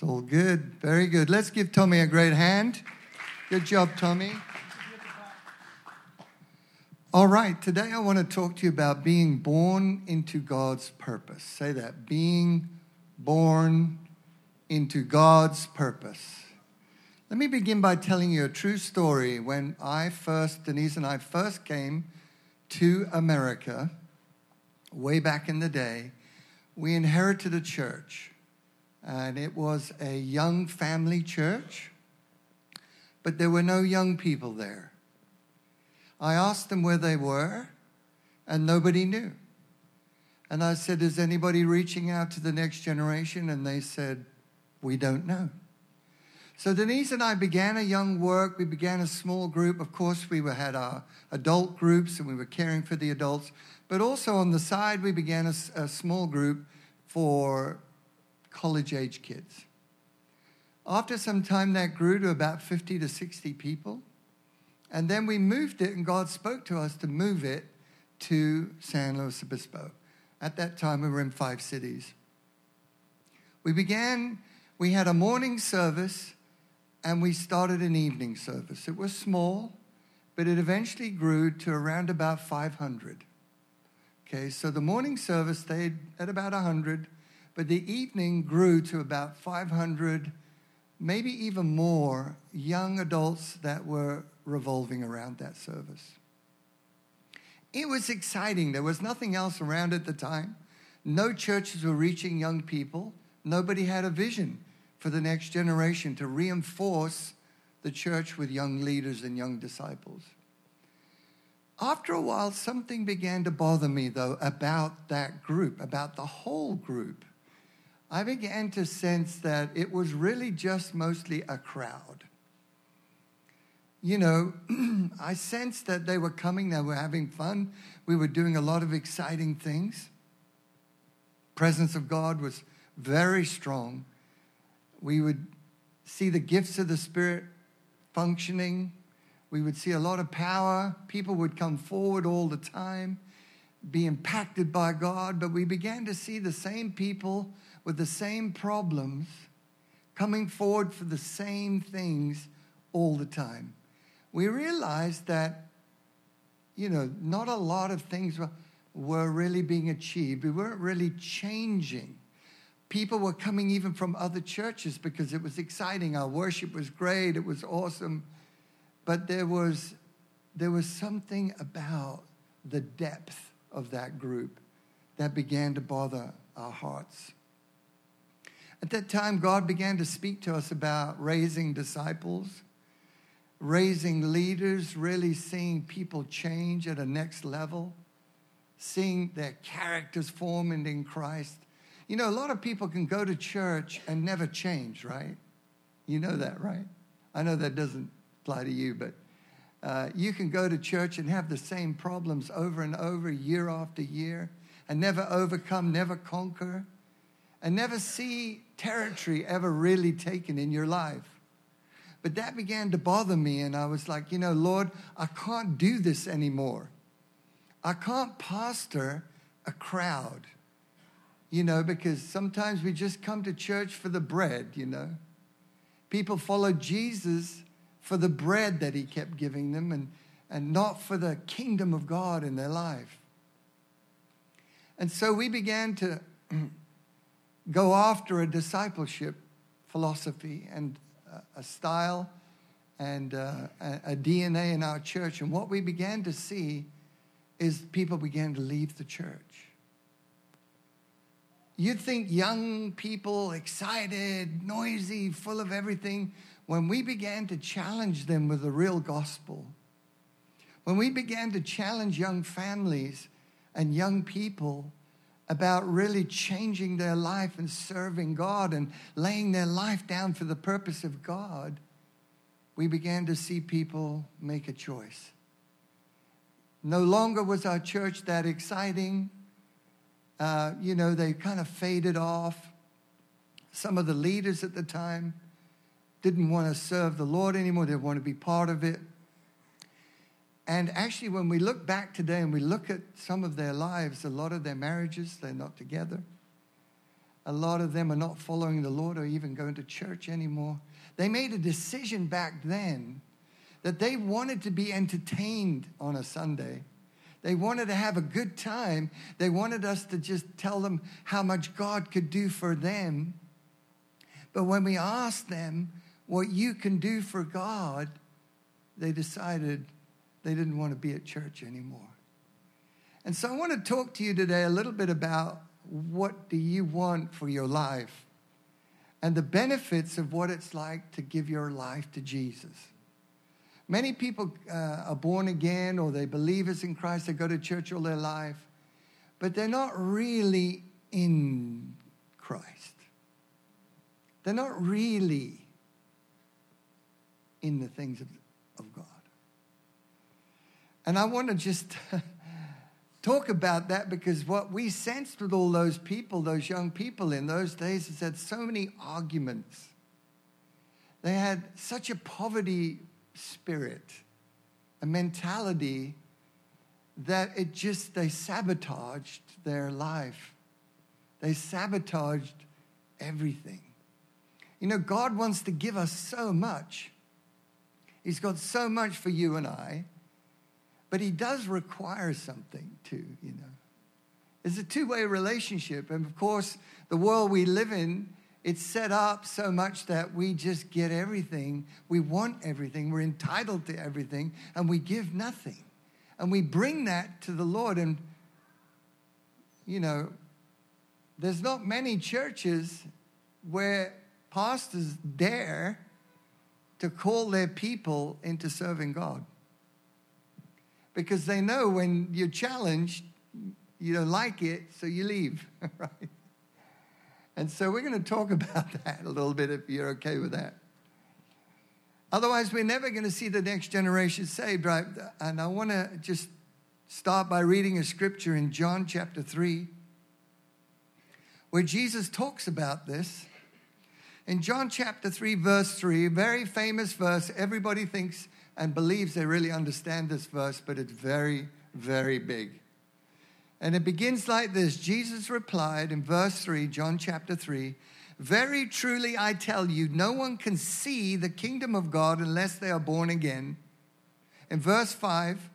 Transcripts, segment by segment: It's all good. Very good. Let's give Tommy a great hand. Good job, Tommy. All right, today I want to talk to you about being born into God's purpose. Say that, being born into God's purpose. Let me begin by telling you a true story. When Denise and I first came to America, way back in the day, we inherited a church. And it was a young family church, but there were no young people there. I asked them where they were, and nobody knew. And I said, is anybody reaching out to the next generation? And they said, we don't know. So Denise and I began a young work. We began a small group. Of course, we had our adult groups, and we were caring for the adults. But also on the side, we began a small group for college-age kids. After some time, that grew to about 50 to 60 people. And then we moved it, and God spoke to us to move it to San Luis Obispo. At that time, we were in 5 cities. We had a morning service, and we started an evening service. It was small, but it eventually grew to around about 500. Okay, so the morning service stayed at about 100, but the evening grew to about 500, maybe even more, young adults that were revolving around that service. It was exciting. There was nothing else around at the time. No churches were reaching young people. Nobody had a vision for the next generation to reinforce the church with young leaders and young disciples. After a while, something began to bother me, though, about that group, about the whole group. I began to sense that it was really just mostly a crowd. You know, I sensed that they were coming, they were having fun. We were doing a lot of exciting things. Presence of God was very strong. We would see the gifts of the Spirit functioning. We would see a lot of power. People would come forward all the time, be impacted by God. But we began to see the same people with the same problems coming forward for the same things all the time. We realized that, you know, not a lot of things were really being achieved. We weren't really changing. People were coming even from other churches because it was exciting. Our worship was great. It was awesome. But there was something about the depth of that group that began to bother our hearts. At that time, God began to speak to us about raising disciples, raising leaders, really seeing people change at a next level, seeing their characters formed in Christ. You know, a lot of people can go to church and never change, right? You know that, right? I know that doesn't apply to you, but you can go to church and have the same problems over and over, year after year, and never overcome, never conquer, and never see territory ever really taken in your life. But that began to bother me, and I was like, you know, Lord, I can't do this anymore. I can't pastor a crowd. You know, because sometimes we just come to church for the bread, you know. People followed Jesus for the bread that he kept giving them and not for the kingdom of God in their life. And so we began to go after a discipleship philosophy and a style and a DNA in our church. And what we began to see is people began to leave the church. You'd think young people, excited, noisy, full of everything. When we began to challenge them with the real gospel, when we began to challenge young families and young people about really changing their life and serving God and laying their life down for the purpose of God, we began to see people make a choice. No longer was our church that exciting. You know, they kind of faded off. Some of the leaders at the time didn't want to serve the Lord anymore. They didn't want to be part of it. And actually, when we look back today and we look at some of their lives, a lot of their marriages, they're not together. A lot of them are not following the Lord or even going to church anymore. They made a decision back then that they wanted to be entertained on a Sunday. They wanted to have a good time. They wanted us to just tell them how much God could do for them. But when we asked them what you can do for God, they decided they didn't want to be at church anymore. And so I want to talk to you today a little bit about what do you want for your life and the benefits of what it's like to give your life to Jesus. Many people are born again, or they're believers in Christ. They go to church all their life, but they're not really in Christ. They're not really in the things of God. And I want to just talk about that, because what we sensed with all those people, those young people in those days, is that so many arguments. They had such a poverty spirit, a mentality that it just, they sabotaged their life. They sabotaged everything. You know, God wants to give us so much. He's got so much for you and I, but he does require something too, you know. It's a two-way relationship, and of course, the world we live in, it's set up so much that we just get everything, we want everything, we're entitled to everything, and we give nothing. And we bring that to the Lord, and, you know, there's not many churches where pastors dare to call their people into serving God. Because they know when you're challenged, you don't like it, so you leave, right? And so we're going to talk about that a little bit, if you're okay with that. Otherwise, we're never going to see the next generation saved, right? And I want to just start by reading a scripture in John chapter 3, where Jesus talks about this. In John chapter 3, verse 3, very famous verse. Everybody thinks and believes they really understand this verse, but it's very, very big. And it begins like this. Jesus replied in verse 3, John chapter 3, "Very truly I tell you, no one can see the kingdom of God unless they are born again." In verse 5,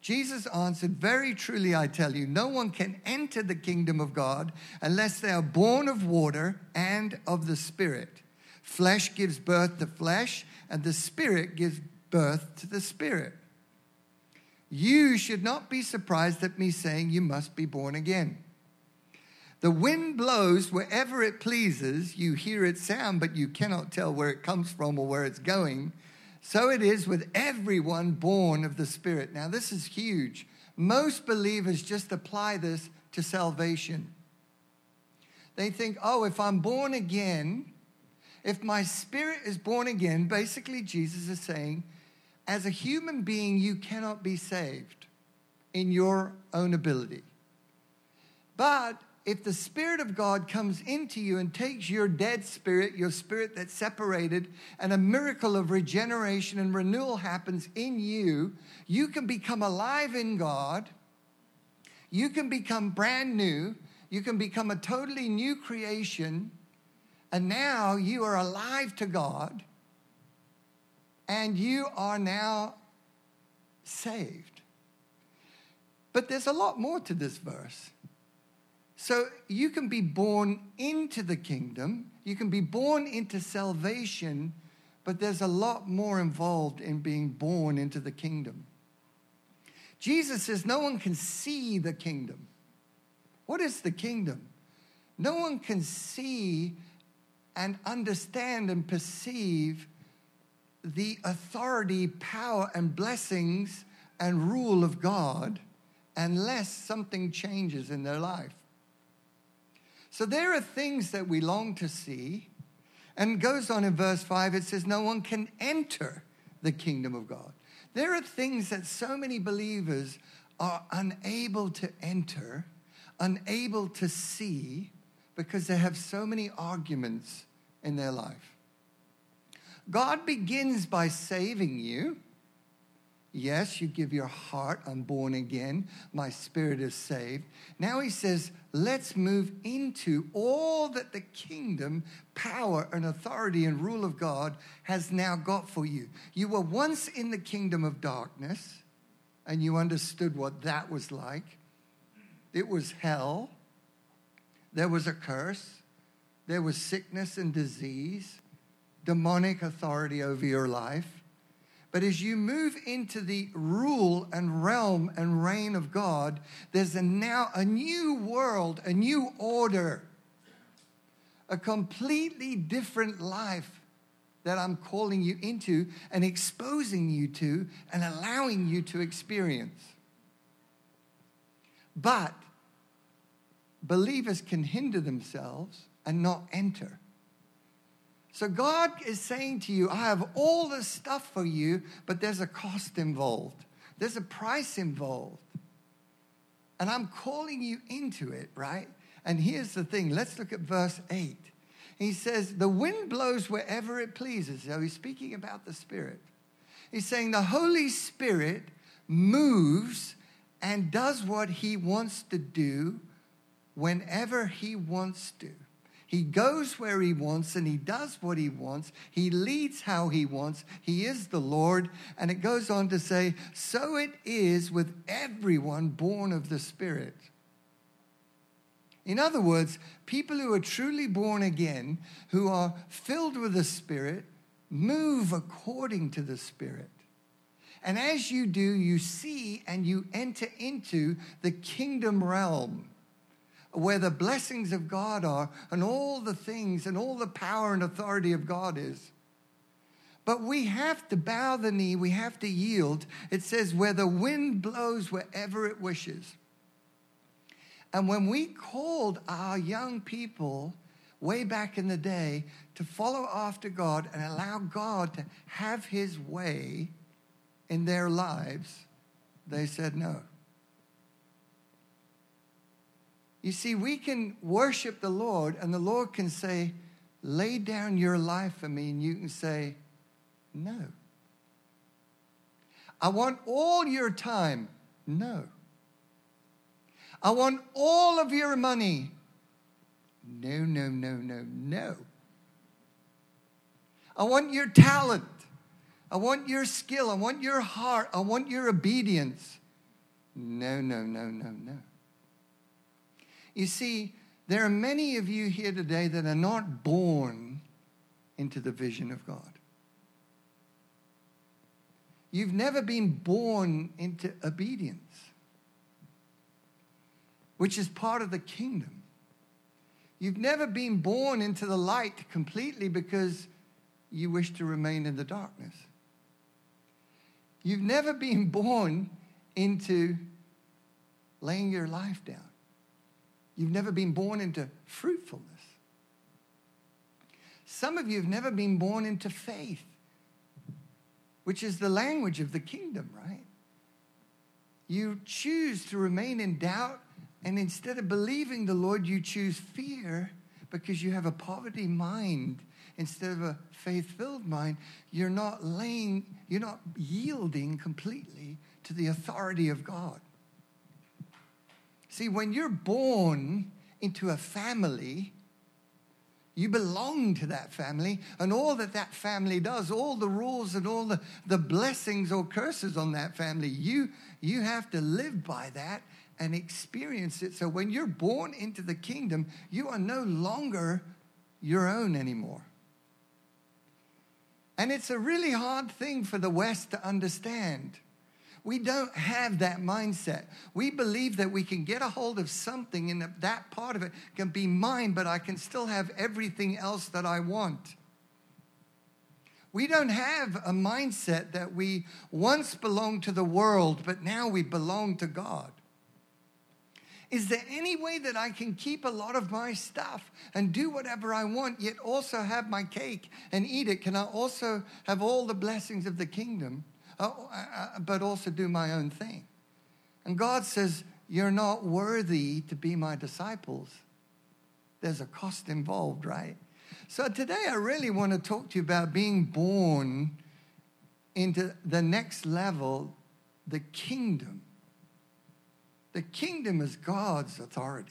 Jesus answered, "Very truly I tell you, no one can enter the kingdom of God unless they are born of water and of the Spirit. Flesh gives birth to flesh, and the Spirit gives birth to the Spirit. You should not be surprised at me saying you must be born again. The wind blows wherever it pleases. You hear its sound, but you cannot tell where it comes from or where it's going. So it is with everyone born of the Spirit." Now, this is huge. Most believers just apply this to salvation. They think, oh, if I'm born again, if my spirit is born again, basically Jesus is saying, as a human being, you cannot be saved in your own ability. But if the Spirit of God comes into you and takes your dead spirit, your spirit that's separated, and a miracle of regeneration and renewal happens in you, you can become alive in God. You can become brand new. You can become a totally new creation. And now you are alive to God. And you are now saved. But there's a lot more to this verse. So you can be born into the kingdom. You can be born into salvation. But there's a lot more involved in being born into the kingdom. Jesus says no one can see the kingdom. What is the kingdom? No one can see and understand and perceive the authority, power, and blessings and rule of God unless something changes in their life. So there are things that we long to see. And it goes on in verse 5, it says, no one can enter the kingdom of God. There are things that so many believers are unable to enter, unable to see, because they have so many arguments in their life. God begins by saving you, Yes, you give your heart, I'm born again, my spirit is saved. Now he says, let's move into all that the kingdom, power, and authority and rule of God has now got for you. You were once in the kingdom of darkness, and you understood what that was like. It was hell. There was a curse. There was sickness and disease, demonic authority over your life. But as you move into the rule and realm and reign of God, there's now a new world, a new order, a completely different life that I'm calling you into and exposing you to and allowing you to experience. But believers can hinder themselves and not enter. So God is saying to you, I have all this stuff for you, but there's a cost involved. There's a price involved. And I'm calling you into it, right? And here's the thing. Let's look at verse 8. He says, the wind blows wherever it pleases. So he's speaking about the Spirit. He's saying the Holy Spirit moves and does what he wants to do whenever he wants to. He goes where he wants and he does what he wants. He leads how he wants. He is the Lord. And it goes on to say, so it is with everyone born of the Spirit. In other words, people who are truly born again, who are filled with the Spirit, move according to the Spirit. And as you do, you see and you enter into the kingdom realm, where the blessings of God are and all the things and all the power and authority of God is. But we have to bow the knee. We have to yield. It says where the wind blows wherever it wishes. And when we called our young people way back in the day to follow after God and allow God to have his way in their lives, they said no. You see, we can worship the Lord, and the Lord can say, lay down your life for me, and you can say, no. I want all your time. No. I want all of your money. No. I want your talent. I want your skill. I want your heart. I want your obedience. No. You see, there are many of you here today that are not born into the vision of God. You've never been born into obedience, which is part of the kingdom. You've never been born into the light completely because you wish to remain in the darkness. You've never been born into laying your life down. You've never been born into fruitfulness. Some of you have never been born into faith, which is the language of the kingdom, right? You choose to remain in doubt, and instead of believing the Lord, you choose fear because you have a poverty mind instead of a faith-filled mind. You're not yielding completely to the authority of God. See, when you're born into a family, you belong to that family, and all that family does, all the rules and all the blessings or curses on that family, you have to live by that and experience it. So when you're born into the kingdom, you are no longer your own anymore. And it's a really hard thing for the West to understand. We don't have that mindset. We believe that we can get a hold of something and that part of it can be mine, but I can still have everything else that I want. We don't have a mindset that we once belonged to the world, but now we belong to God. Is there any way that I can keep a lot of my stuff and do whatever I want, yet also have my cake and eat it? Can I also have all the blessings of the kingdom? But also do my own thing. And God says, you're not worthy to be my disciples. There's a cost involved, right? So today I really want to talk to you about being born into the next level the kingdom. The kingdom is God's authority.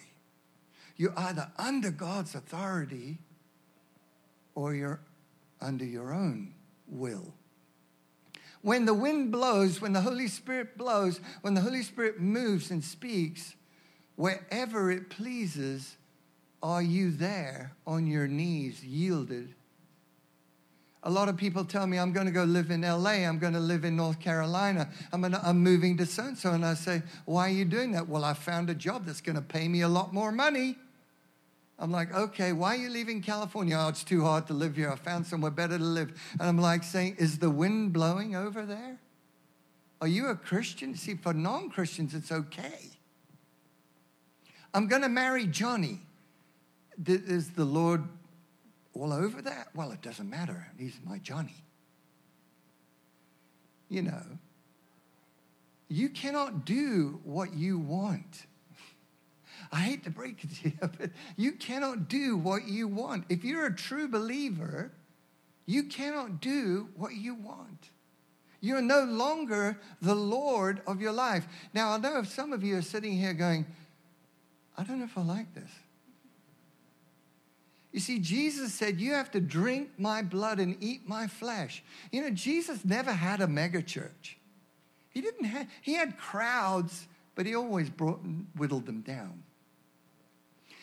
You're either under God's authority or you're under your own will. When the wind blows, when the Holy Spirit blows, when the Holy Spirit moves and speaks, wherever it pleases, are you there on your knees, yielded? A lot of people tell me, I'm going to go live in LA, I'm going to live in North Carolina, I'm moving to so-and-so. And I say, why are you doing that? Well, I found a job that's going to pay me a lot more money. I'm like, okay, why are you leaving California? Oh, it's too hard to live here. I found somewhere better to live. And I'm like saying, is the wind blowing over there? Are you a Christian? See, for non-Christians, it's okay. I'm going to marry Johnny. Is the Lord all over that? Well, it doesn't matter. He's my Johnny. You know, you cannot do what you want. I hate to break it to you, but you cannot do what you want. If you're a true believer, you cannot do what you want. You're no longer the Lord of your life. Now, I know some of you are sitting here going, I don't know if I like this. You see, Jesus said, you have to drink my blood and eat my flesh. You know, Jesus never had a mega church. He had crowds, but he always whittled them down.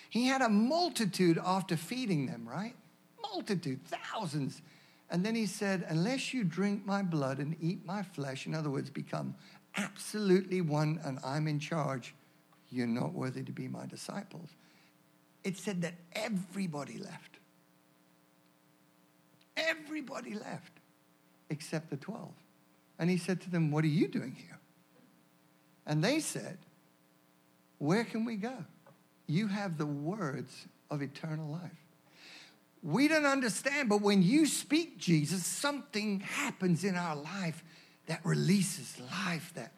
He had a multitude after feeding them, right? Multitude, thousands. And then he said, unless you drink my blood and eat my flesh, in other words, become absolutely one and I'm in charge, you're not worthy to be my disciples. It said that everybody left. Everybody left except the 12. And he said to them, what are you doing here? And they said, where can we go? You have the words of eternal life. We don't understand, but when you speak, Jesus, something happens in our life that releases life that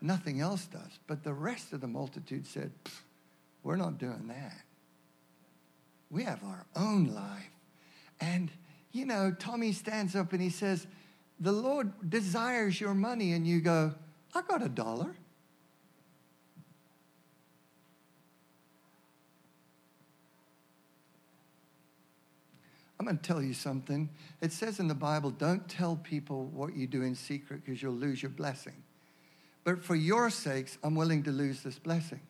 nothing else does. But the rest of the multitude said, we're not doing that. We have our own life. And, you know, Tommy stands up and he says, the Lord desires your money. And you go, I got $1. I'm going to tell you something. It says in the Bible, don't tell people what you do in secret because you'll lose your blessing. But for your sakes, I'm willing to lose this blessing.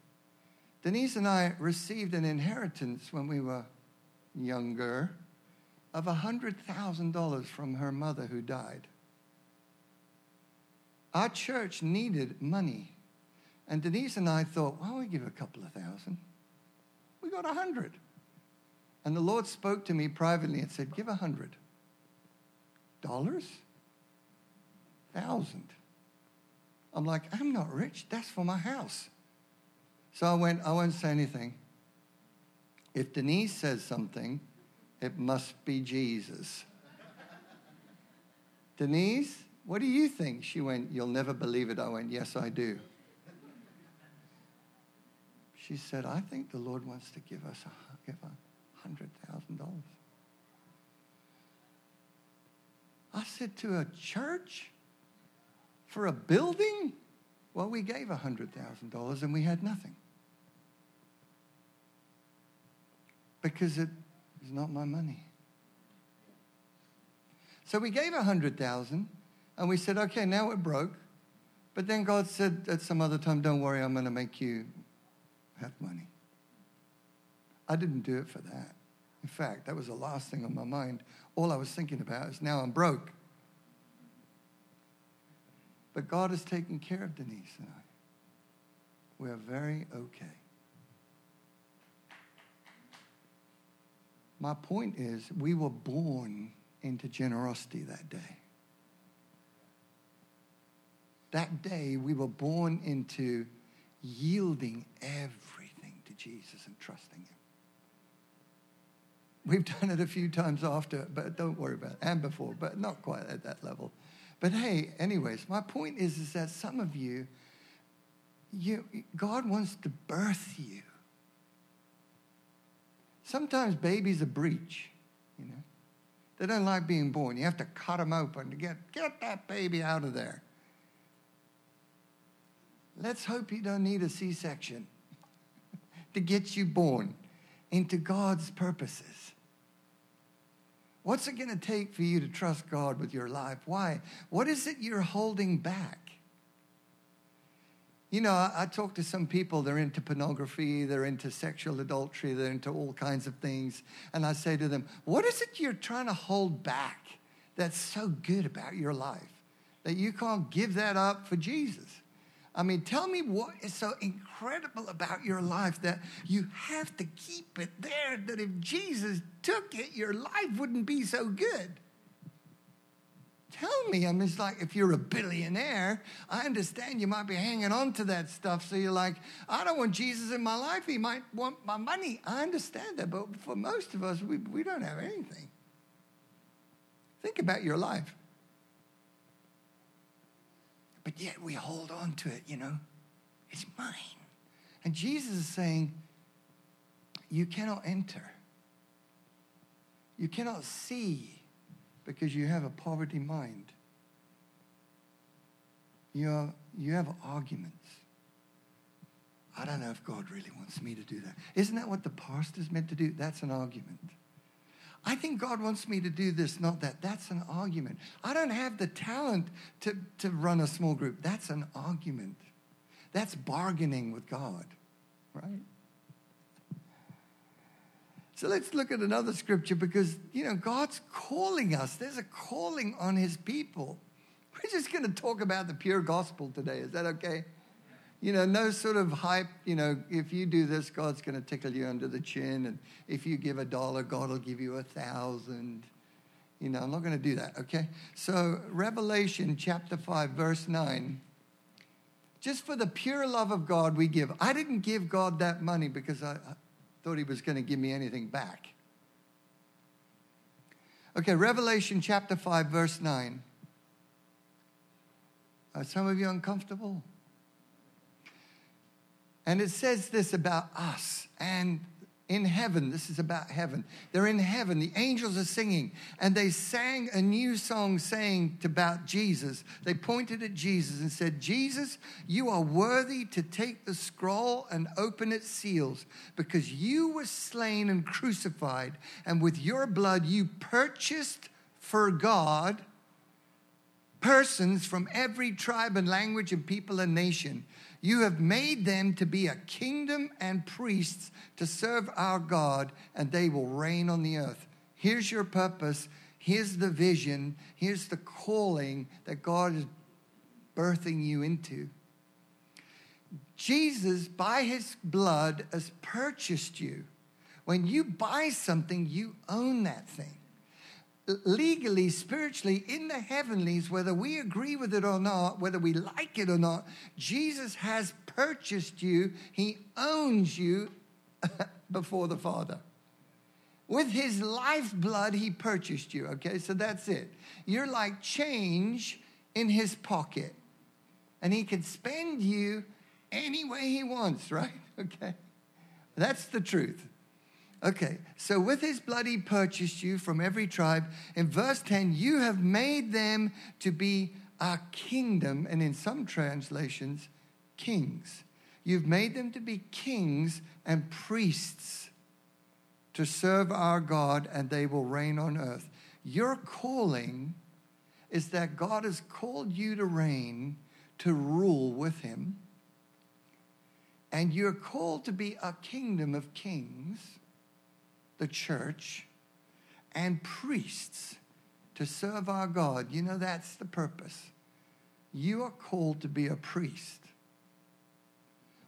Denise and I received an inheritance when we were younger of $100,000 from her mother who died. Our church needed money. And Denise and I thought, why don't we give a couple of thousand? We got 100. And the Lord spoke to me privately and said, give $100. $1,000. I'm like, I'm not rich. That's for my house. So I went, I won't say anything. If Denise says something, it must be Jesus. Denise, what do you think? She went, you'll never believe it. I went, yes, I do. She said, I think the Lord wants to give us $100,000. I said, to a church? For a building? Well, we gave $100,000 and we had nothing. Because it is not my money. So we gave $100,000 and we said, okay, now we're broke. But then God said at some other time, don't worry, I'm going to make you have money. I didn't do it for that. In fact, that was the last thing on my mind. All I was thinking about is now I'm broke. But God has taken care of Denise and I. We're very okay. My point is, we were born into generosity that day. That day, we were born into yielding everything to Jesus and trusting him. We've done it a few times after, but don't worry about it, and before, but not quite at that level. But hey, anyways, my point is that some of you, God wants to birth you. Sometimes babies are breech, you know. They don't like being born. You have to cut them open to get that baby out of there. Let's hope you don't need a C-section to get you born into God's purposes. What's it going to take for you to trust God with your life? Why? What is it you're holding back? You know, I talk to some people, they're into pornography, they're into sexual adultery, they're into all kinds of things. And I say to them, what is it you're trying to hold back that's so good about your life that you can't give that up for Jesus? I mean, tell me what is so incredible about your life that you have to keep it there, that if Jesus took it, your life wouldn't be so good. Tell me. I mean, it's like if you're a billionaire, I understand you might be hanging on to that stuff. So you're like, I don't want Jesus in my life. He might want my money. I understand that. But for most of us, we don't have anything. Think about your life. But yet we hold on to it, you know. It's mine. And Jesus is saying, you cannot enter. You cannot see because you have a poverty mind. You have arguments. I don't know if God really wants me to do that. Isn't that what the pastor's meant to do? That's an argument. I think God wants me to do this, not that. That's an argument. I don't have the talent to run a small group. That's an argument. That's bargaining with God, right? So let's look at another scripture because, you know, God's calling us. There's a calling on his people. We're just going to talk about the pure gospel today. Is that okay? You know, no sort of hype, you know, if you do this, God's going to tickle you under the chin. And if you give $1, God will give you 1,000. You know, I'm not going to do that, okay? So Revelation chapter 5, verse 9. Just for the pure love of God we give. I didn't give God that money because I thought he was going to give me anything back. Okay, Revelation chapter 5, verse 9. Are some of you uncomfortable? And it says this about us. And in heaven, this is about heaven. They're in heaven. The angels are singing. And they sang a new song saying about Jesus. They pointed at Jesus and said, Jesus, you are worthy to take the scroll and open its seals because you were slain and crucified. And with your blood, you purchased for God persons from every tribe and language and people and nation. You have made them to be a kingdom and priests to serve our God, and they will reign on the earth. Here's your purpose. Here's the vision. Here's the calling that God is birthing you into. Jesus, by his blood, has purchased you. When you buy something, you own that thing. Legally, spiritually, in the heavenlies, whether we agree with it or not, whether we like it or not, Jesus has purchased you. He owns you before the Father. With his lifeblood, he purchased you. Okay, so that's it. You're like change in his pocket. And he can spend you any way he wants, right? Okay, that's the truth. Okay, so with his blood he purchased you from every tribe. In verse 10, you have made them to be a kingdom, and in some translations, kings. You've made them to be kings and priests to serve our God, and they will reign on earth. Your calling is that God has called you to reign, to rule with him, and you're called to be a kingdom of kings, the church, and priests to serve our God. You know, that's the purpose. You are called to be a priest.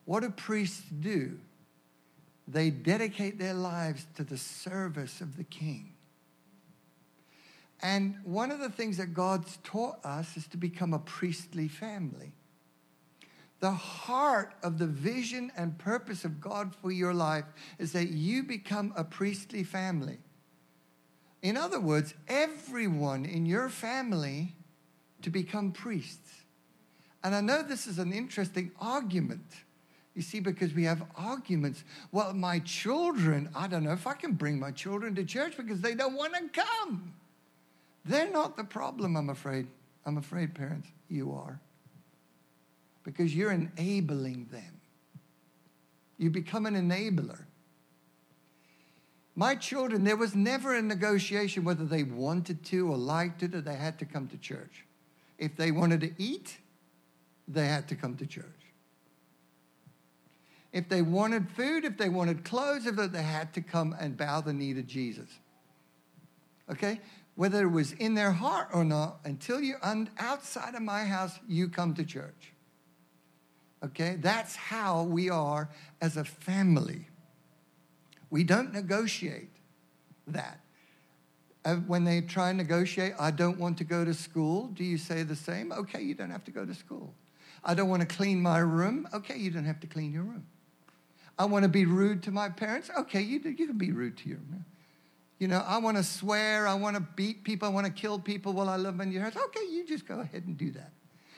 What do priests do? They dedicate their lives to the service of the king. And one of the things that God's taught us is to become a priestly family. The heart of the vision and purpose of God for your life is that you become a priestly family. In other words, everyone in your family to become priests. And I know this is an interesting argument. You see, because we have arguments. Well, my children, I don't know if I can bring my children to church because they don't want to come. They're not the problem, I'm afraid. I'm afraid, parents, you are. because you're enabling them. You become an enabler. My children, there was never a negotiation whether they wanted to or liked it or they had to come to church. If they wanted to eat, they had to come to church. If they wanted food, if they wanted clothes, if they had to come and bow the knee to Jesus. Okay? Whether it was in their heart or not, until you're outside of my house, you come to church. Okay? That's how we are as a family. We don't negotiate that. When they try and negotiate, I don't want to go to school. Do you say the same? Okay, you don't have to go to school. I don't want to clean my room. Okay, you don't have to clean your room. I want to be rude to my parents. Okay, you can be rude to your room. You know, I want to swear. I want to beat people. I want to kill people while I live in your house. Okay, you just go ahead and do that.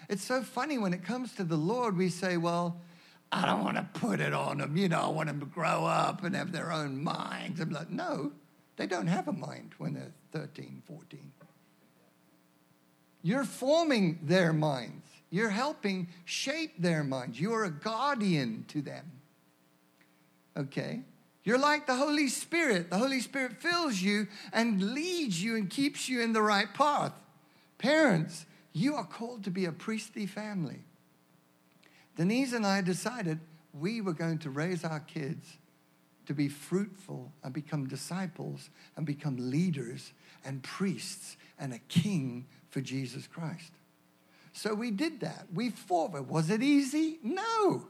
It's so funny when it comes to the Lord, we say, well, I don't want to put it on them. You know, I want them to grow up and have their own minds. I'm like, no, they don't have a mind when they're 13, 14. You're forming their minds. You're helping shape their minds. You're a guardian to them. Okay? You're like the Holy Spirit. The Holy Spirit fills you and leads you and keeps you in the right path. Parents, you are called to be a priestly family. Denise and I decided we were going to raise our kids to be fruitful and become disciples and become leaders and priests and a king for Jesus Christ. So we did that. We fought. Was it easy? No.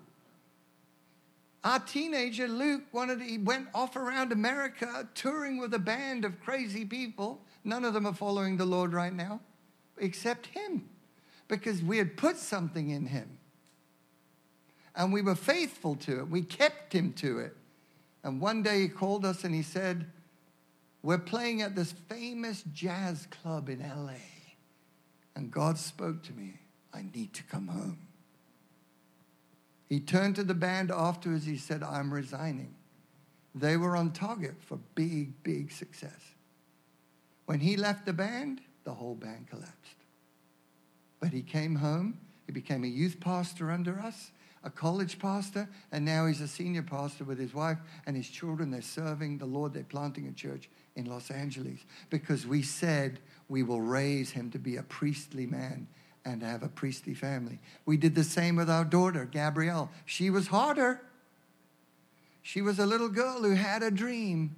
Our teenager, Luke, he went off around America touring with a band of crazy people. None of them are following the Lord right now, except him, because we had put something in him. And we were faithful to it. We kept him to it. And one day he called us and he said, we're playing at this famous jazz club in LA. And God spoke to me, I need to come home. He turned to the band afterwards. He said, I'm resigning. They were on target for big, big success. When he left the band, the whole band collapsed. But he came home. He became a youth pastor under us, a college pastor, and now he's a senior pastor with his wife and his children. They're serving the Lord. They're planting a church in Los Angeles because we said we will raise him to be a priestly man and have a priestly family. We did the same with our daughter, Gabrielle. She was harder. She was a little girl who had a dream.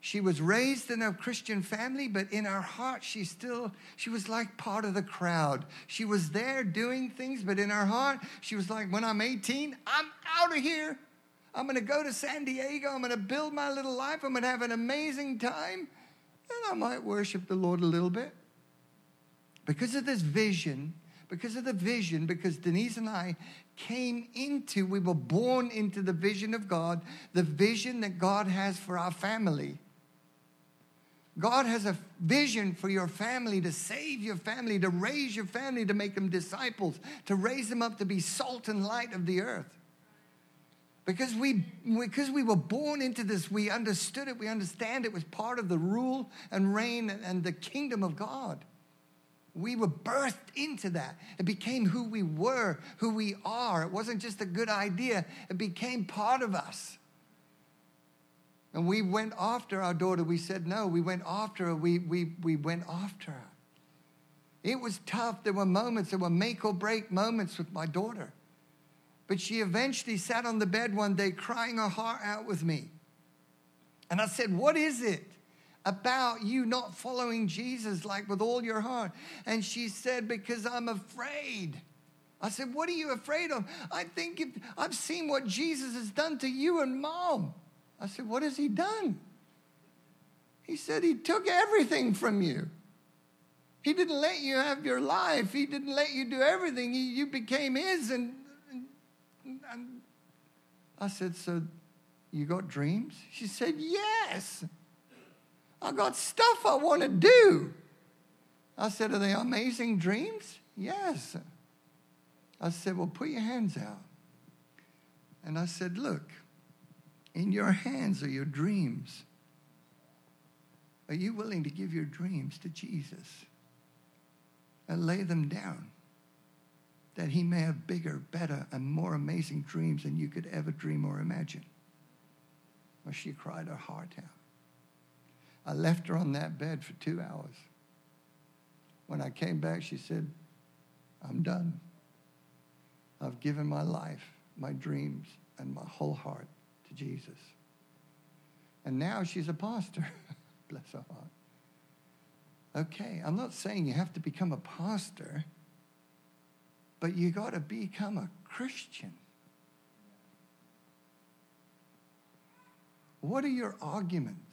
She was raised in a Christian family, but in her heart, she was like part of the crowd. She was there doing things, but in her heart, she was like, when I'm 18, I'm out of here. I'm going to go to San Diego. I'm going to build my little life. I'm going to have an amazing time. And I might worship the Lord a little bit. Because Denise and I we were born into the vision of God, the vision that God has for our family. God has a vision for your family, to save your family, to raise your family, to make them disciples, to raise them up to be salt and light of the earth. Because we were born into this, we understood it, we understand it was part of the rule and reign and the kingdom of God. We were birthed into that. It became who we were, who we are. It wasn't just a good idea. It became part of us. And we went after our daughter. We said no. We went after her. We went after her. It was tough. There were moments. There were make or break moments with my daughter. But she eventually sat on the bed one day crying her heart out with me. And I said, what is it about you not following Jesus like with all your heart? And she said, because I'm afraid. I said, what are you afraid of? I think I've seen what Jesus has done to you and Mom. I said, what has he done? He said, he took everything from you. He didn't let you have your life. He didn't let you do everything. You became his. And I said, so you got dreams? She said, yes. I got stuff I want to do. I said, are they amazing dreams? Yes. I said, well, put your hands out. And I said, look, in your hands are your dreams. Are you willing to give your dreams to Jesus and lay them down? that he may have bigger, better, and more amazing dreams than you could ever dream or imagine. Well, she cried her heart out. I left her on that bed for 2 hours. When I came back, she said, I'm done. I've given my life, my dreams, and my whole heart to Jesus. And now she's a pastor. Bless her heart. Okay, I'm not saying you have to become a pastor, but you got to become a Christian. What are your arguments?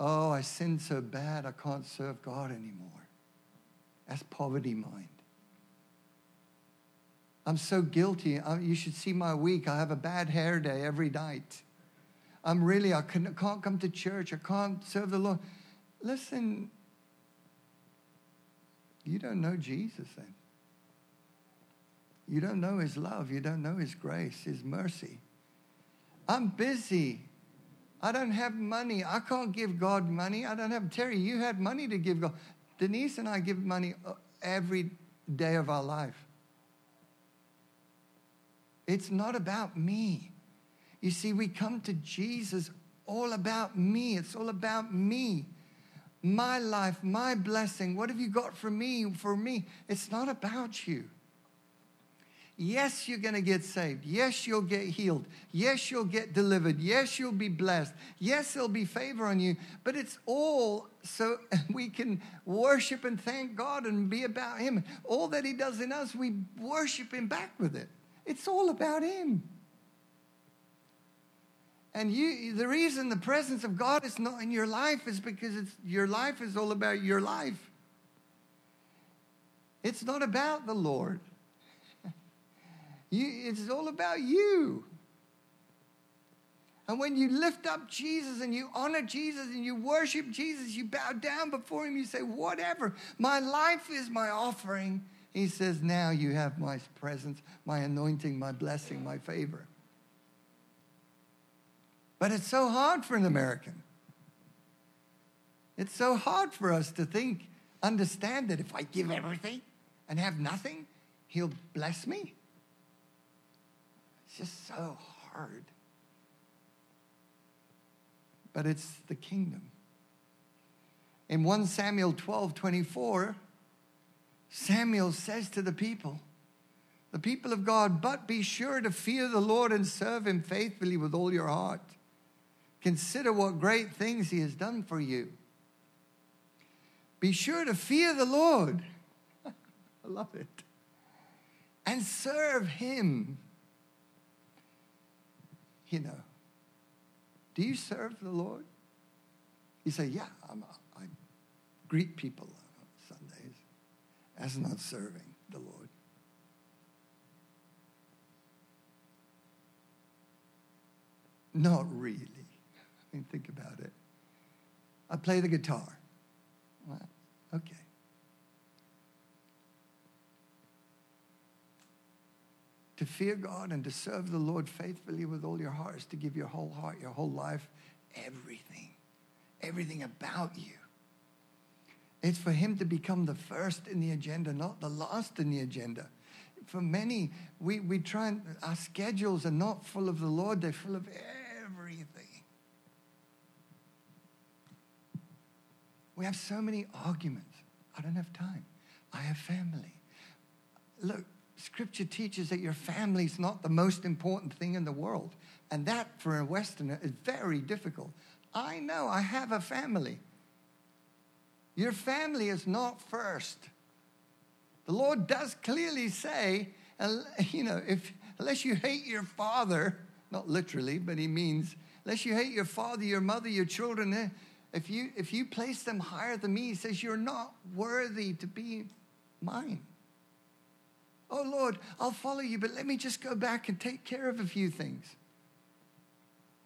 Oh, I sinned so bad I can't serve God anymore. That's poverty mind. I'm so guilty. You should see my week. I have a bad hair day every night. I can't come to church. I can't serve the Lord. Listen, you don't know Jesus then. You don't know his love. You don't know his grace, his mercy. I'm busy. I don't have money. I can't give God money. I don't have, Terry, you had money to give God. Denise and I give money every day of our life. It's not about me. You see, we come to Jesus all about me. It's all about me. My life, my blessing. What have you got for me? For me, it's not about you. Yes, you're going to get saved. Yes, you'll get healed. Yes, you'll get delivered. Yes, you'll be blessed. Yes, there'll be favor on you. But it's all so we can worship and thank God and be about him. All that he does in us, we worship him back with it. It's all about him. And the reason the presence of God is not in your life is because your life is all about your life. It's not about the Lord. It's all about you. And when you lift up Jesus and you honor Jesus and you worship Jesus, you bow down before him, you say, whatever, my life is my offering. He says, now you have my presence, my anointing, my blessing, my favor. But it's so hard for an American. It's so hard for us to understand that if I give everything and have nothing, he'll bless me. It's just so hard. But it's the kingdom. In 1 Samuel 12:24, Samuel says to the people of God, but be sure to fear the Lord and serve him faithfully with all your heart. Consider what great things he has done for you. Be sure to fear the Lord. I love it. And serve him. You know, do you serve the Lord? You say, yeah, I greet people on Sundays. That's not serving the Lord. Not really. I mean, think about it. I play the guitar. Well, okay. To fear God and to serve the Lord faithfully with all your heart is to give your whole heart, your whole life, everything. Everything about you. It's for him to become the first in the agenda, not the last in the agenda. For many, we try and our schedules are not full of the Lord. They're full of everything. We have so many arguments. I don't have time. I have family. Look. Scripture teaches that your family's not the most important thing in the world. And that, for a Westerner, is very difficult. I know, I have a family. Your family is not first. The Lord does clearly say, you know, unless you hate your father, not literally, but he means, unless you hate your father, your mother, your children, if you place them higher than me, he says, you're not worthy to be mine. Oh, Lord, I'll follow you, but let me just go back and take care of a few things.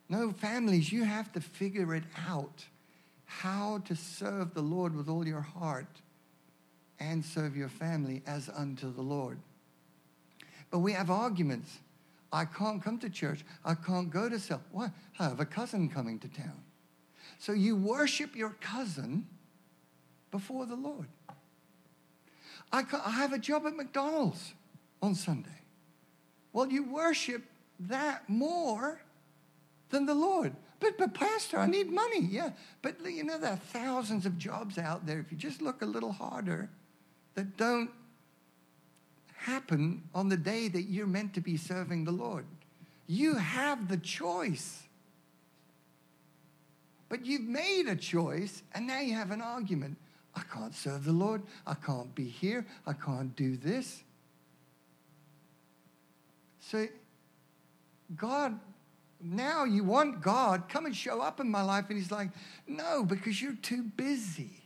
No, families, you have to figure it out, how to serve the Lord with all your heart and serve your family as unto the Lord. But we have arguments. I can't come to church. I can't go to cell. Why? I have a cousin coming to town. So you worship your cousin before the Lord. I have a job at McDonald's. on Sunday? Well, you worship that more than the Lord. But Pastor, I need money. Yeah, but you know, there are thousands of jobs out there, if you just look a little harder, that don't happen on the day that you're meant to be serving the Lord. You have the choice. But you've made a choice, and now you have an argument. I can't serve the Lord. I can't be here. I can't do this. So God, now you want God, come and show up in my life. And he's like, no, because you're too busy.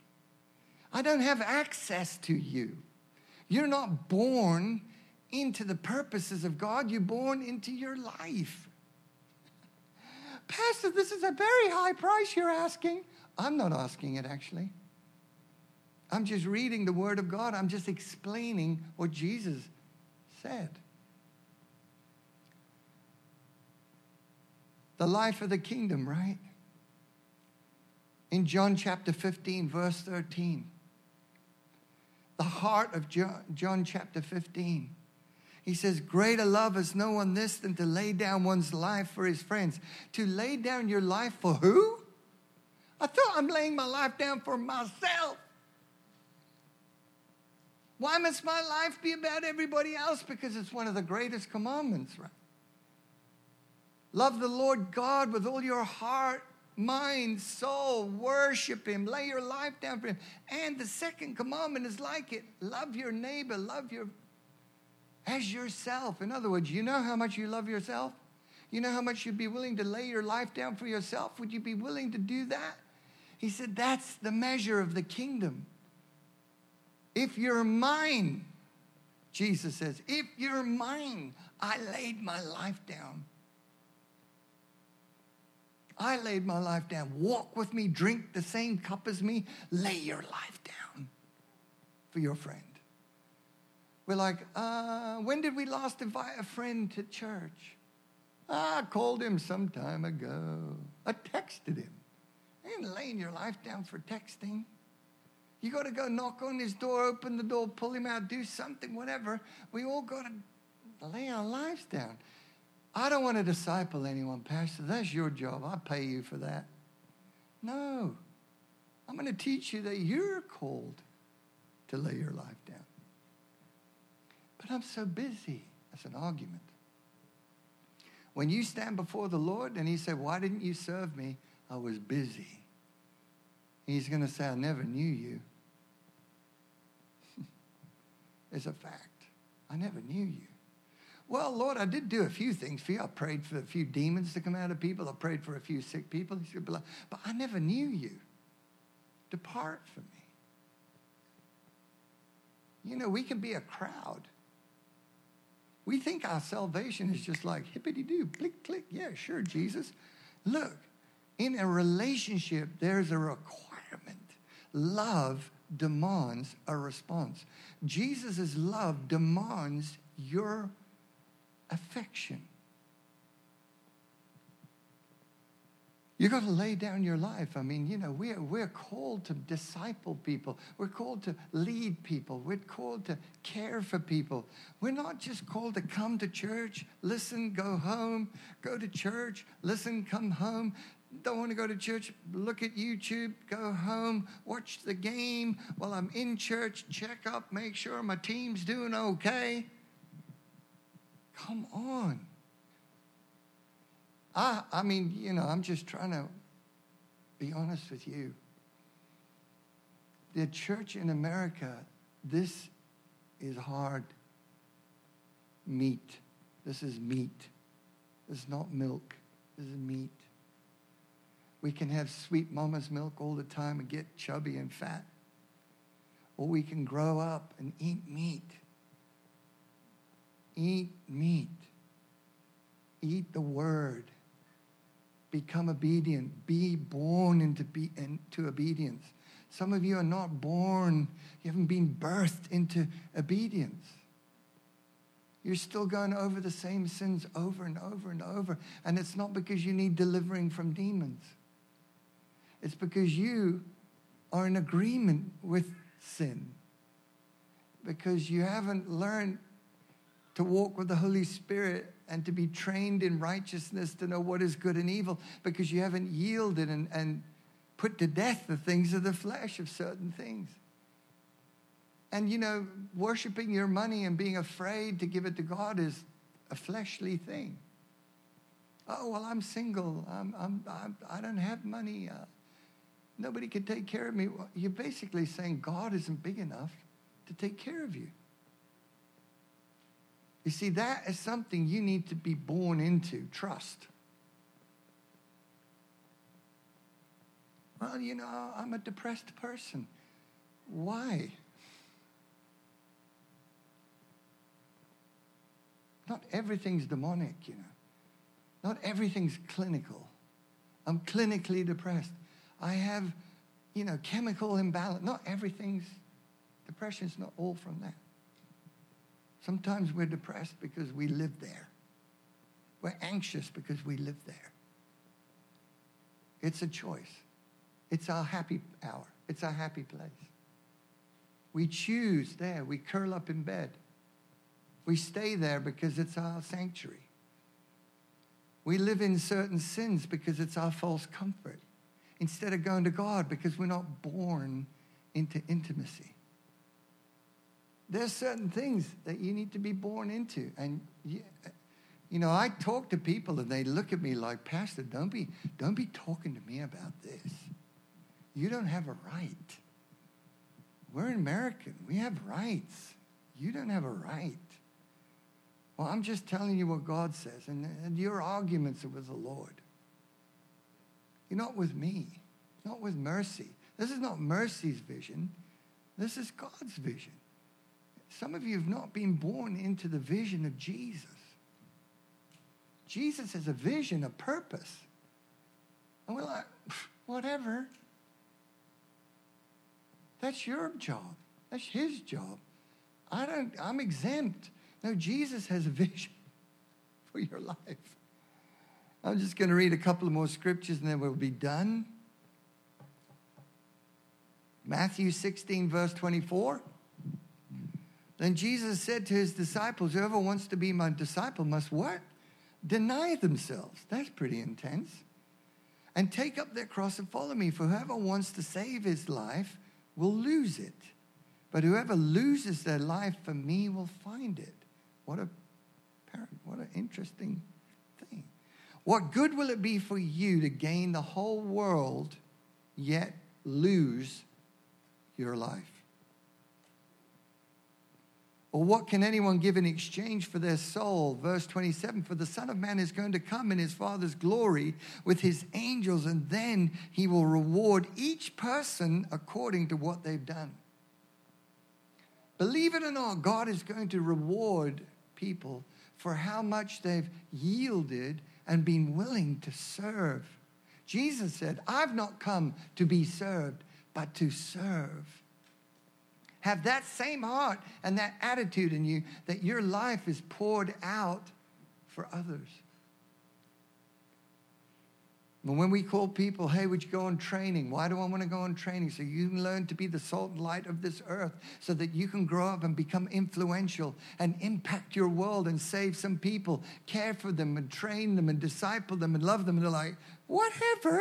I don't have access to you. You're not born into the purposes of God. You're born into your life. Pastor, this is a very high price you're asking. I'm not asking it, actually. I'm just reading the Word of God. I'm just explaining what Jesus said. The life of the kingdom, right? In John chapter 15, verse 13. The heart of John chapter 15. He says, greater love has no one this than to lay down one's life for his friends. To lay down your life for who? I thought I'm laying my life down for myself. Why must my life be about everybody else? Because it's one of the greatest commandments, right? Love the Lord God with all your heart, mind, soul. Worship him. Lay your life down for him. And the second commandment is like it. Love your neighbor. Love your as yourself. In other words, you know how much you love yourself? You know how much you'd be willing to lay your life down for yourself? Would you be willing to do that? He said, that's the measure of the kingdom. If you're mine, Jesus says, if you're mine, I laid my life down. I laid my life down. Walk with me, drink the same cup as me, lay your life down for your friend. We're like, when did we last invite a friend to church? I called him some time ago. I texted him. I ain't laying your life down for texting. You got to go knock on his door, open the door, pull him out, do something, whatever. We all got to lay our lives down. I don't want to disciple anyone, Pastor. That's your job. I pay you for that. No. I'm going to teach you that you're called to lay your life down. But I'm so busy. That's an argument. When you stand before the Lord and he said, why didn't you serve me? I was busy. He's going to say, I never knew you. It's a fact. I never knew you. Well, Lord, I did do a few things for you. I prayed for a few demons to come out of people. I prayed for a few sick people. He said, but I never knew you. Depart from me. You know, we can be a crowd. We think our salvation is just like hippity-doo, click, click. Yeah, sure, Jesus. Look, in a relationship, there's a requirement. Love demands a response. Jesus' love demands your affection. You've got to lay down your life. I mean, you know, we're called to disciple people. We're called to lead people. We're called to care for people. We're not just called to come to church, listen, go home, go to church, listen, come home. Don't want to go to church, look at YouTube, go home, watch the game. While I'm in church, check up, make sure my team's doing okay. Come on. I mean, you know, I'm just trying to be honest with you. The church in America, this is hard meat. This is meat. This is not milk. This is meat. We can have sweet mama's milk all the time and get chubby and fat. Or we can grow up and eat meat. Eat meat. Eat the word. Become obedient. Be born into obedience. Some of you are not born. You haven't been birthed into obedience. You're still going over the same sins over and over and over. And it's not because you need delivering from demons. It's because you are in agreement with sin. Because you haven't learned to walk with the Holy Spirit and to be trained in righteousness, to know what is good and evil, because you haven't yielded and put to death the things of the flesh of certain things. And, you know, worshiping your money and being afraid to give it to God is a fleshly thing. Oh, well, I'm single. I don't have money. Nobody can take care of me. Well, you're basically saying God isn't big enough to take care of you. You see, that is something you need to be born into, trust. Well, you know, I'm a depressed person. Why? Not everything's demonic, you know. Not everything's clinical. I'm clinically depressed. I have, you know, chemical imbalance. Not everything's, depression's not all from that. Sometimes we're depressed because we live there. We're anxious because we live there. It's a choice. It's our happy hour. It's our happy place. We choose there. We curl up in bed. We stay there because it's our sanctuary. We live in certain sins because it's our false comfort, instead of going to God, because we're not born into intimacy. There's certain things that you need to be born into. And, you know, I talk to people and they look at me like, Pastor, don't be talking to me about this. You don't have a right. We're American. We have rights. You don't have a right. Well, I'm just telling you what God says, and your arguments are with the Lord. You're not with me, not with mercy. This is not mercy's vision. This is God's vision. Some of you have not been born into the vision of Jesus. Jesus has a vision, a purpose. And we're like, whatever. That's your job. That's his job. I'm exempt. No, Jesus has a vision for your life. I'm just going to read a couple of more scriptures and then we'll be done. Matthew 16, verse 24. Then Jesus said to his disciples, whoever wants to be my disciple must what? Deny themselves. That's pretty intense. And take up their cross and follow me. For whoever wants to save his life will lose it. But whoever loses their life for me will find it. What an interesting thing. What good will it be for you to gain the whole world, yet lose your life? Or what can anyone give in exchange for their soul? Verse 27, for the Son of Man is going to come in his Father's glory with his angels, and then he will reward each person according to what they've done. Believe it or not, God is going to reward people for how much they've yielded and been willing to serve. Jesus said, I've not come to be served, but to serve. Have that same heart and that attitude in you that your life is poured out for others. And when we call people, hey, would you go on training? Why do I want to go on training? So you can learn to be the salt and light of this earth, so that you can grow up and become influential and impact your world and save some people, care for them and train them and disciple them and love them. And they're like, whatever.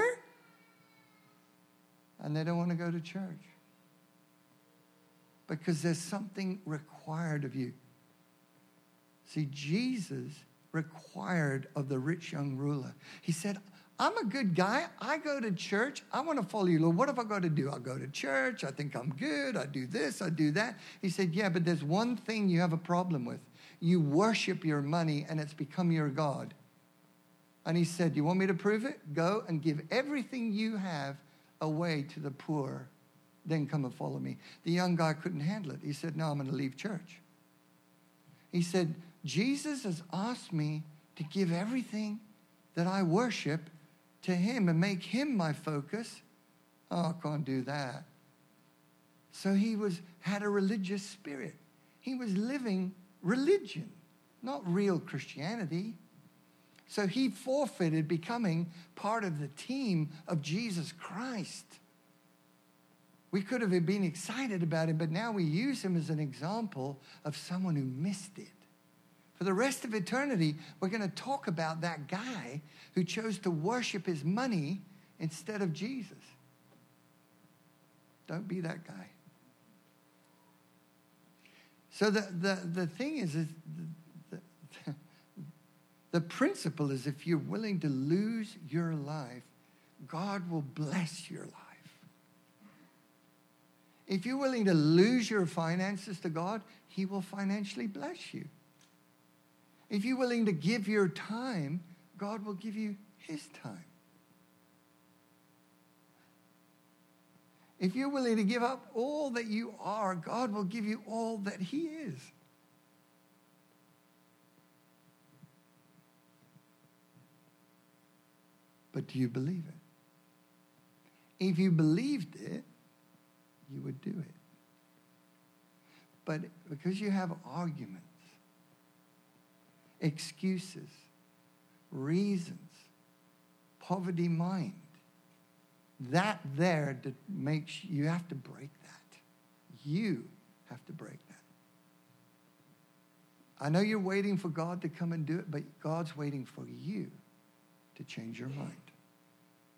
And they don't want to go to church because there's something required of you. See, Jesus required of the rich young ruler. He said, I'm a good guy. I go to church. I want to follow you, Lord. What have I got to do? I go to church. I think I'm good. I do this. I do that. He said, yeah, but there's one thing you have a problem with. You worship your money and it's become your God. And he said, you want me to prove it? Go and give everything you have away to the poor. Then come and follow me. The young guy couldn't handle it. He said, no, I'm going to leave church. He said, Jesus has asked me to give everything that I worship to him and make him my focus. Oh, I can't do that. So he had a religious spirit. He was living religion, not real Christianity. So he forfeited becoming part of the team of Jesus Christ. We could have been excited about him, but now we use him as an example of someone who missed it, For the rest of eternity, we're going to talk about that guy who chose to worship his money instead of Jesus. Don't be that guy. So the thing is the principle is, if you're willing to lose your life, God will bless your life. If you're willing to lose your finances to God, he will financially bless you. If you're willing to give your time, God will give you his time. If you're willing to give up all that you are, God will give you all that he is. But do you believe it? If you believed it, you would do it. But because you have arguments, excuses, reasons, poverty mind, that there that makes you have to break that. You have to break that. I know you're waiting for God to come and do it, but God's waiting for you to change your mind,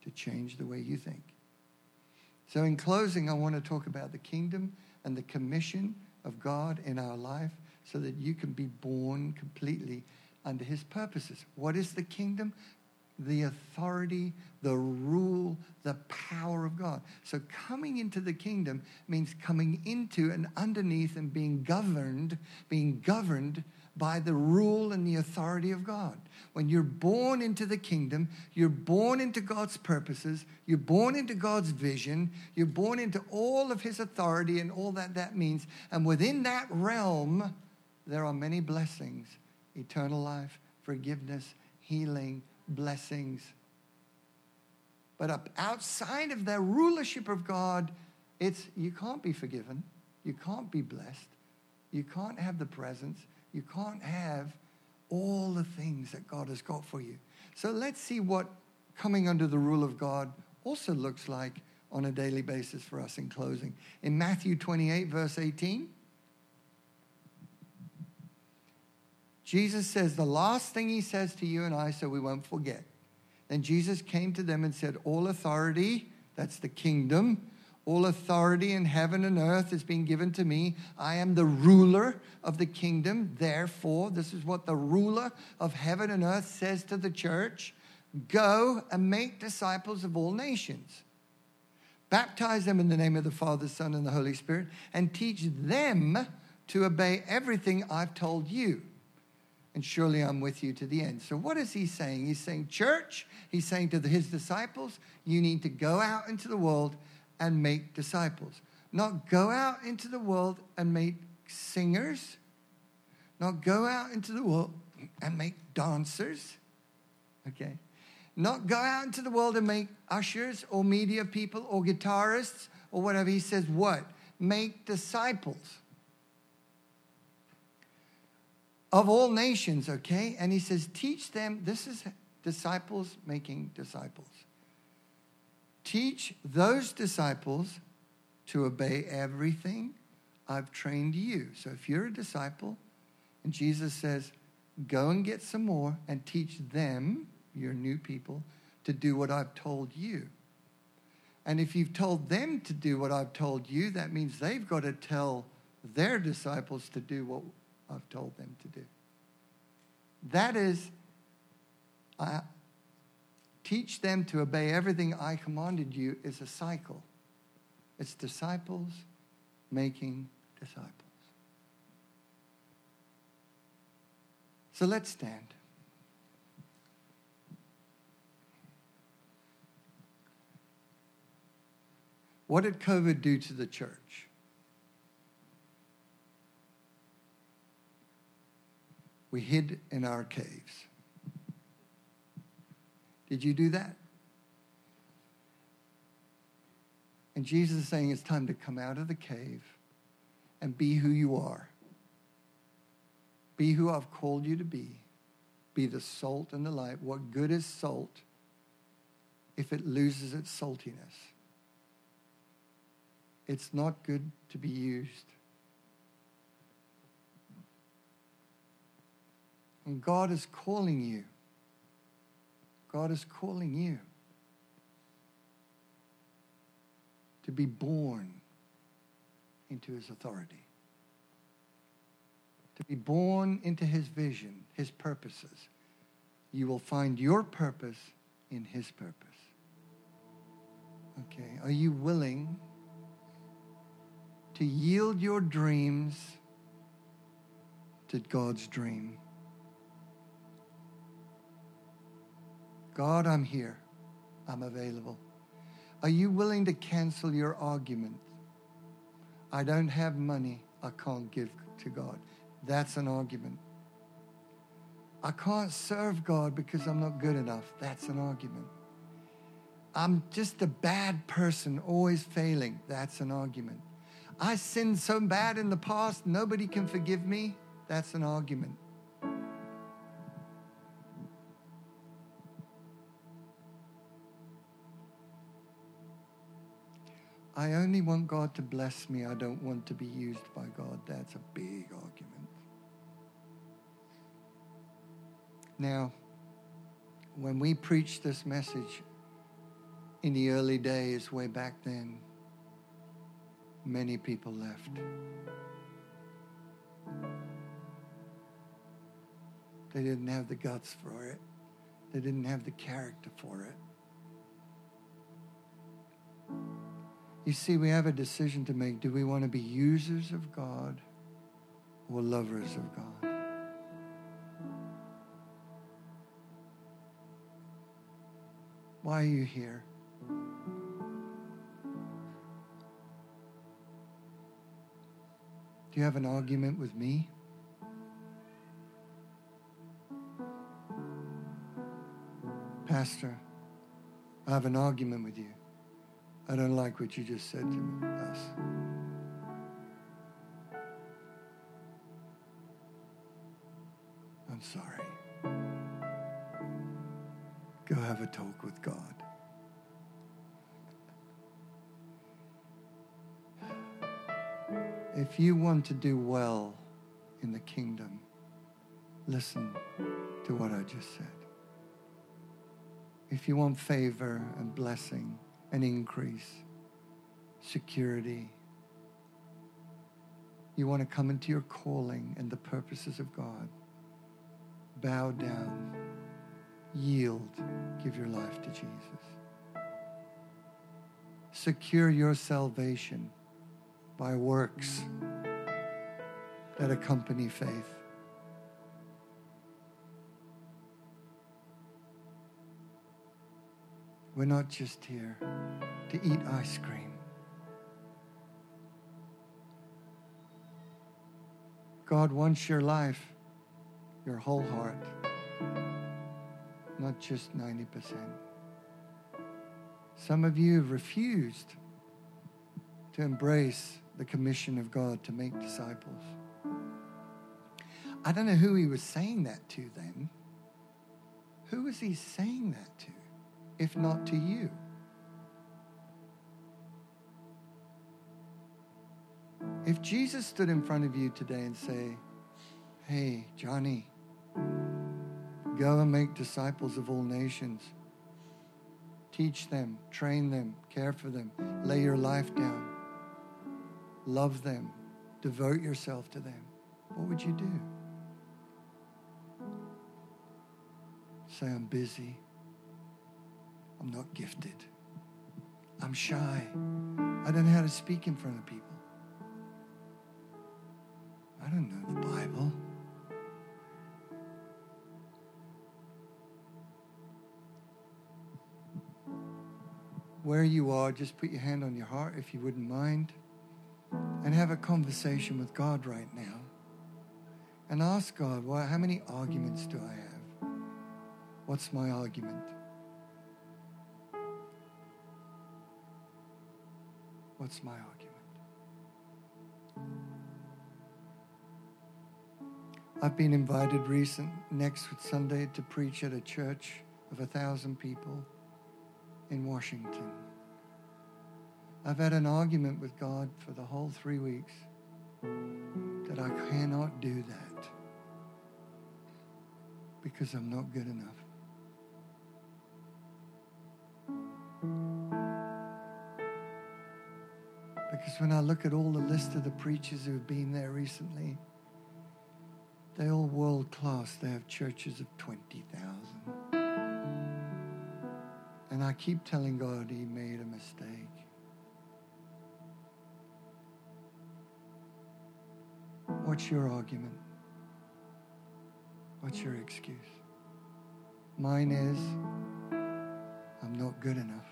to change the way you think. So in closing, I want to talk about the kingdom and the commission of God in our life so that you can be born completely under his purposes. What is the kingdom? The authority, the rule, the power of God. So coming into the kingdom means coming into and underneath and being governed by the rule and the authority of God. When you're born into the kingdom, you're born into God's purposes, you're born into God's vision, you're born into all of his authority and all that that means. And within that realm, there are many blessings: eternal life, forgiveness, healing, blessings. But up outside of the rulership of God, you can't be forgiven, you can't be blessed, you can't have the presence, you can't have all the things that God has got for you. So let's see what coming under the rule of God also looks like on a daily basis for us in closing. In Matthew 28, verse 18, Jesus says the last thing he says to you and I so we won't forget. Then Jesus came to them and said, all authority, that's the kingdom, all authority in heaven and earth has been given to me. I am the ruler of the kingdom. Therefore, this is what the ruler of heaven and earth says to the church: go and make disciples of all nations. Baptize them in the name of the Father, Son, and the Holy Spirit, and teach them to obey everything I've told you. And surely I'm with you to the end. So what is he saying? He's saying, church, he's saying to his disciples, you need to go out into the world and make disciples. Not go out into the world and make singers. Not go out into the world and make dancers. Okay. Not go out into the world and make ushers or media people or guitarists or whatever. He says what? Make disciples. Of all nations, okay? And he says, teach them. This is disciples making disciples. Teach those disciples to obey everything I've trained you. So if you're a disciple, and Jesus says, go and get some more and teach them, your new people, to do what I've told you. And if you've told them to do what I've told you, that means they've got to tell their disciples to do what I've told them to do. That is, I teach them to obey everything I commanded you is a cycle. It's disciples making disciples. So let's stand. What did COVID do to the church? We hid in our caves. Did you do that? And Jesus is saying it's time to come out of the cave and be who you are. Be who I've called you to be. Be the salt and the light. What good is salt if it loses its saltiness? It's not good to be used. And God is calling you. God is calling you to be born into his authority, to be born into his vision, his purposes. You will find your purpose in his purpose. Okay, are you willing to yield your dreams to God's dream? God, I'm here. I'm available. Are you willing to cancel your argument? I don't have money. I can't give to God. That's an argument. I can't serve God because I'm not good enough. That's an argument. I'm just a bad person, always failing. That's an argument. I sinned so bad in the past, nobody can forgive me. That's an argument. I only want God to bless me. I don't want to be used by God. That's a big argument. Now, when we preached this message in the early days, way back then, many people left. They didn't have the guts for it. They didn't have the character for it. You see, we have a decision to make. Do we want to be users of God or lovers of God? Why are you here? Do you have an argument with me? Pastor, I have an argument with you. I don't like what you just said to us. I'm sorry. Go have a talk with God. If you want to do well in the kingdom, listen to what I just said. If you want favor and blessing, an increase, security. You want to come into your calling and the purposes of God. Bow down, yield, give your life to Jesus. Secure your salvation by works that accompany faith. We're not just here to eat ice cream. God wants your life, your whole heart, not just 90%. Some of you have refused to embrace the commission of God to make disciples. I don't know who he was saying that to then. Who was he saying that to? If not to you. If Jesus stood in front of you today and say, hey, Johnny, go and make disciples of all nations. Teach them, train them, care for them, lay your life down, love them, devote yourself to them. What would you do? Say, I'm busy. I'm not gifted. I'm shy. I don't know how to speak in front of people. I don't know the Bible. Where you are, just put your hand on your heart if you wouldn't mind and have a conversation with God right now and ask God, well, how many arguments do I have? What's my argument? What's my argument? I've been invited next Sunday to preach at a church of 1,000 people in Washington. I've had an argument with God for the whole 3 weeks that I cannot do that. because I'm not good enough. Because when I look at all the list of the preachers who have been there recently, they're all world class. They have churches of 20,000. And I keep telling God he made a mistake. What's your argument? What's your excuse? Mine is, I'm not good enough.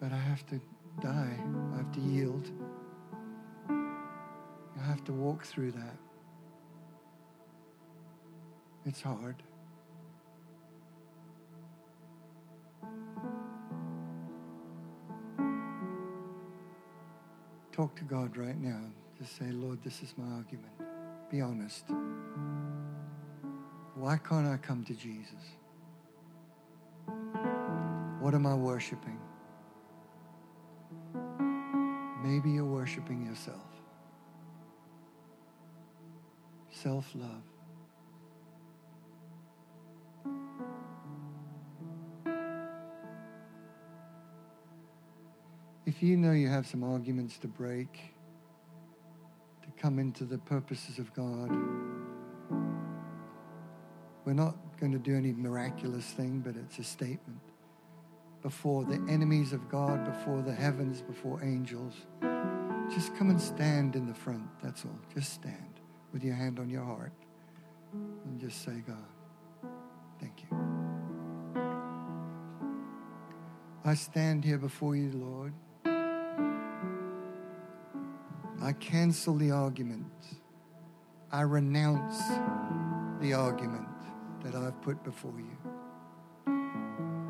But I have to die. I have to yield. I have to walk through that. It's hard. Talk to God right now. Just say, Lord, this is my argument. Be honest. Why can't I come to Jesus? What am I worshiping? Maybe you're worshiping yourself. Self-love. If you know you have some arguments to break, to come into the purposes of God, we're not going to do any miraculous thing, but it's a statement. Before the enemies of God, before the heavens, before angels, just come and stand in the front, that's all. Just stand with your hand on your heart and just say, God, thank you. I stand here before you, Lord. I cancel the argument. I renounce the argument that I've put before you.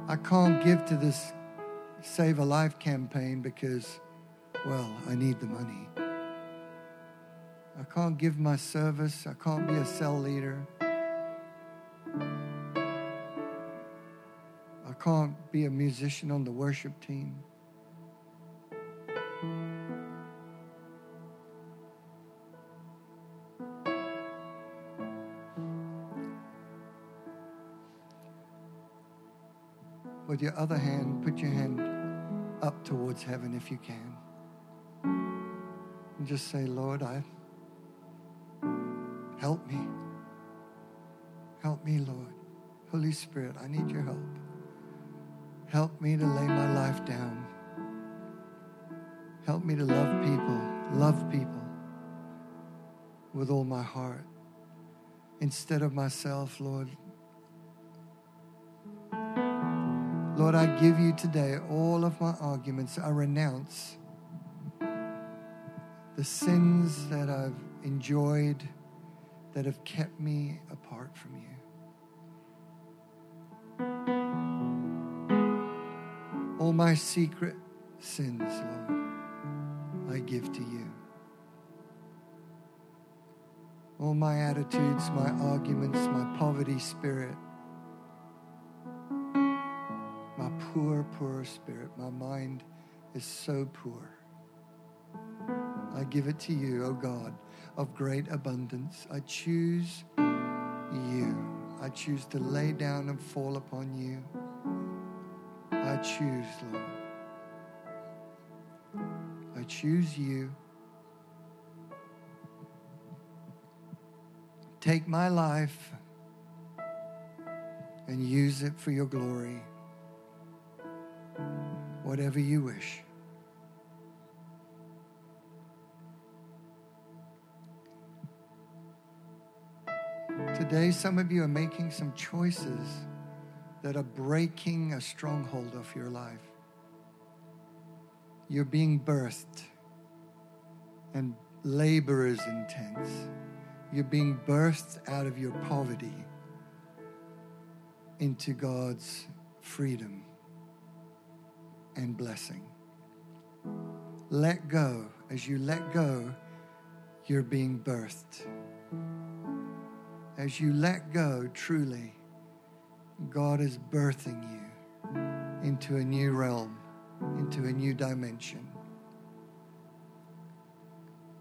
I can't give to this Save a Life campaign because, well, I need the money. I can't give my service. I can't be a cell leader. I can't be a musician on the worship team. With your other hand, put your hand up towards heaven if you can. And just say, Lord, help me. Help me, Lord. Holy Spirit, I need your help. Help me to lay my life down. Help me to love people with all my heart. Instead of myself, Lord, I give you today all of my arguments. I renounce the sins that I've enjoyed that have kept me apart from you. All my secret sins, Lord, I give to you. All my attitudes, my arguments, my poverty spirit, poor spirit. My mind is so poor. I give it to you, O God, of great abundance. I choose you. I choose to lay down and fall upon you. I choose, Lord. I choose you. Take my life and use it for your glory. Whatever you wish. Today, some of you are making some choices that are breaking a stronghold of your life. You're being birthed, and labor is intense. You're being birthed out of your poverty into God's freedom and blessing. Let go. As you let go, you're being birthed. As you let go, truly, God is birthing you into a new realm, into a new dimension.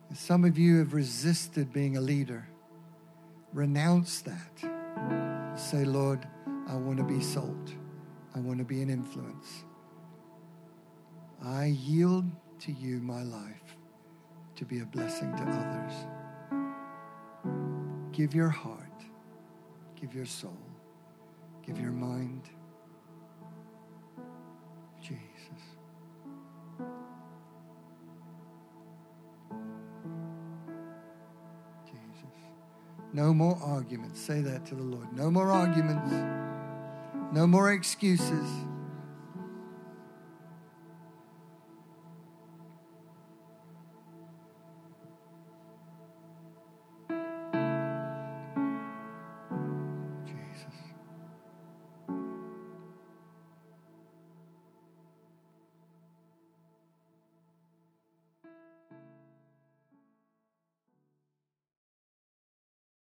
And some of you have resisted being a leader. Renounce that. Say, Lord, I want to be salt. I want to be an influence. I yield to you my life to be a blessing to others. Give your heart, give your soul, give your mind. Jesus. Jesus. No more arguments. Say that to the Lord. No more arguments. No more excuses.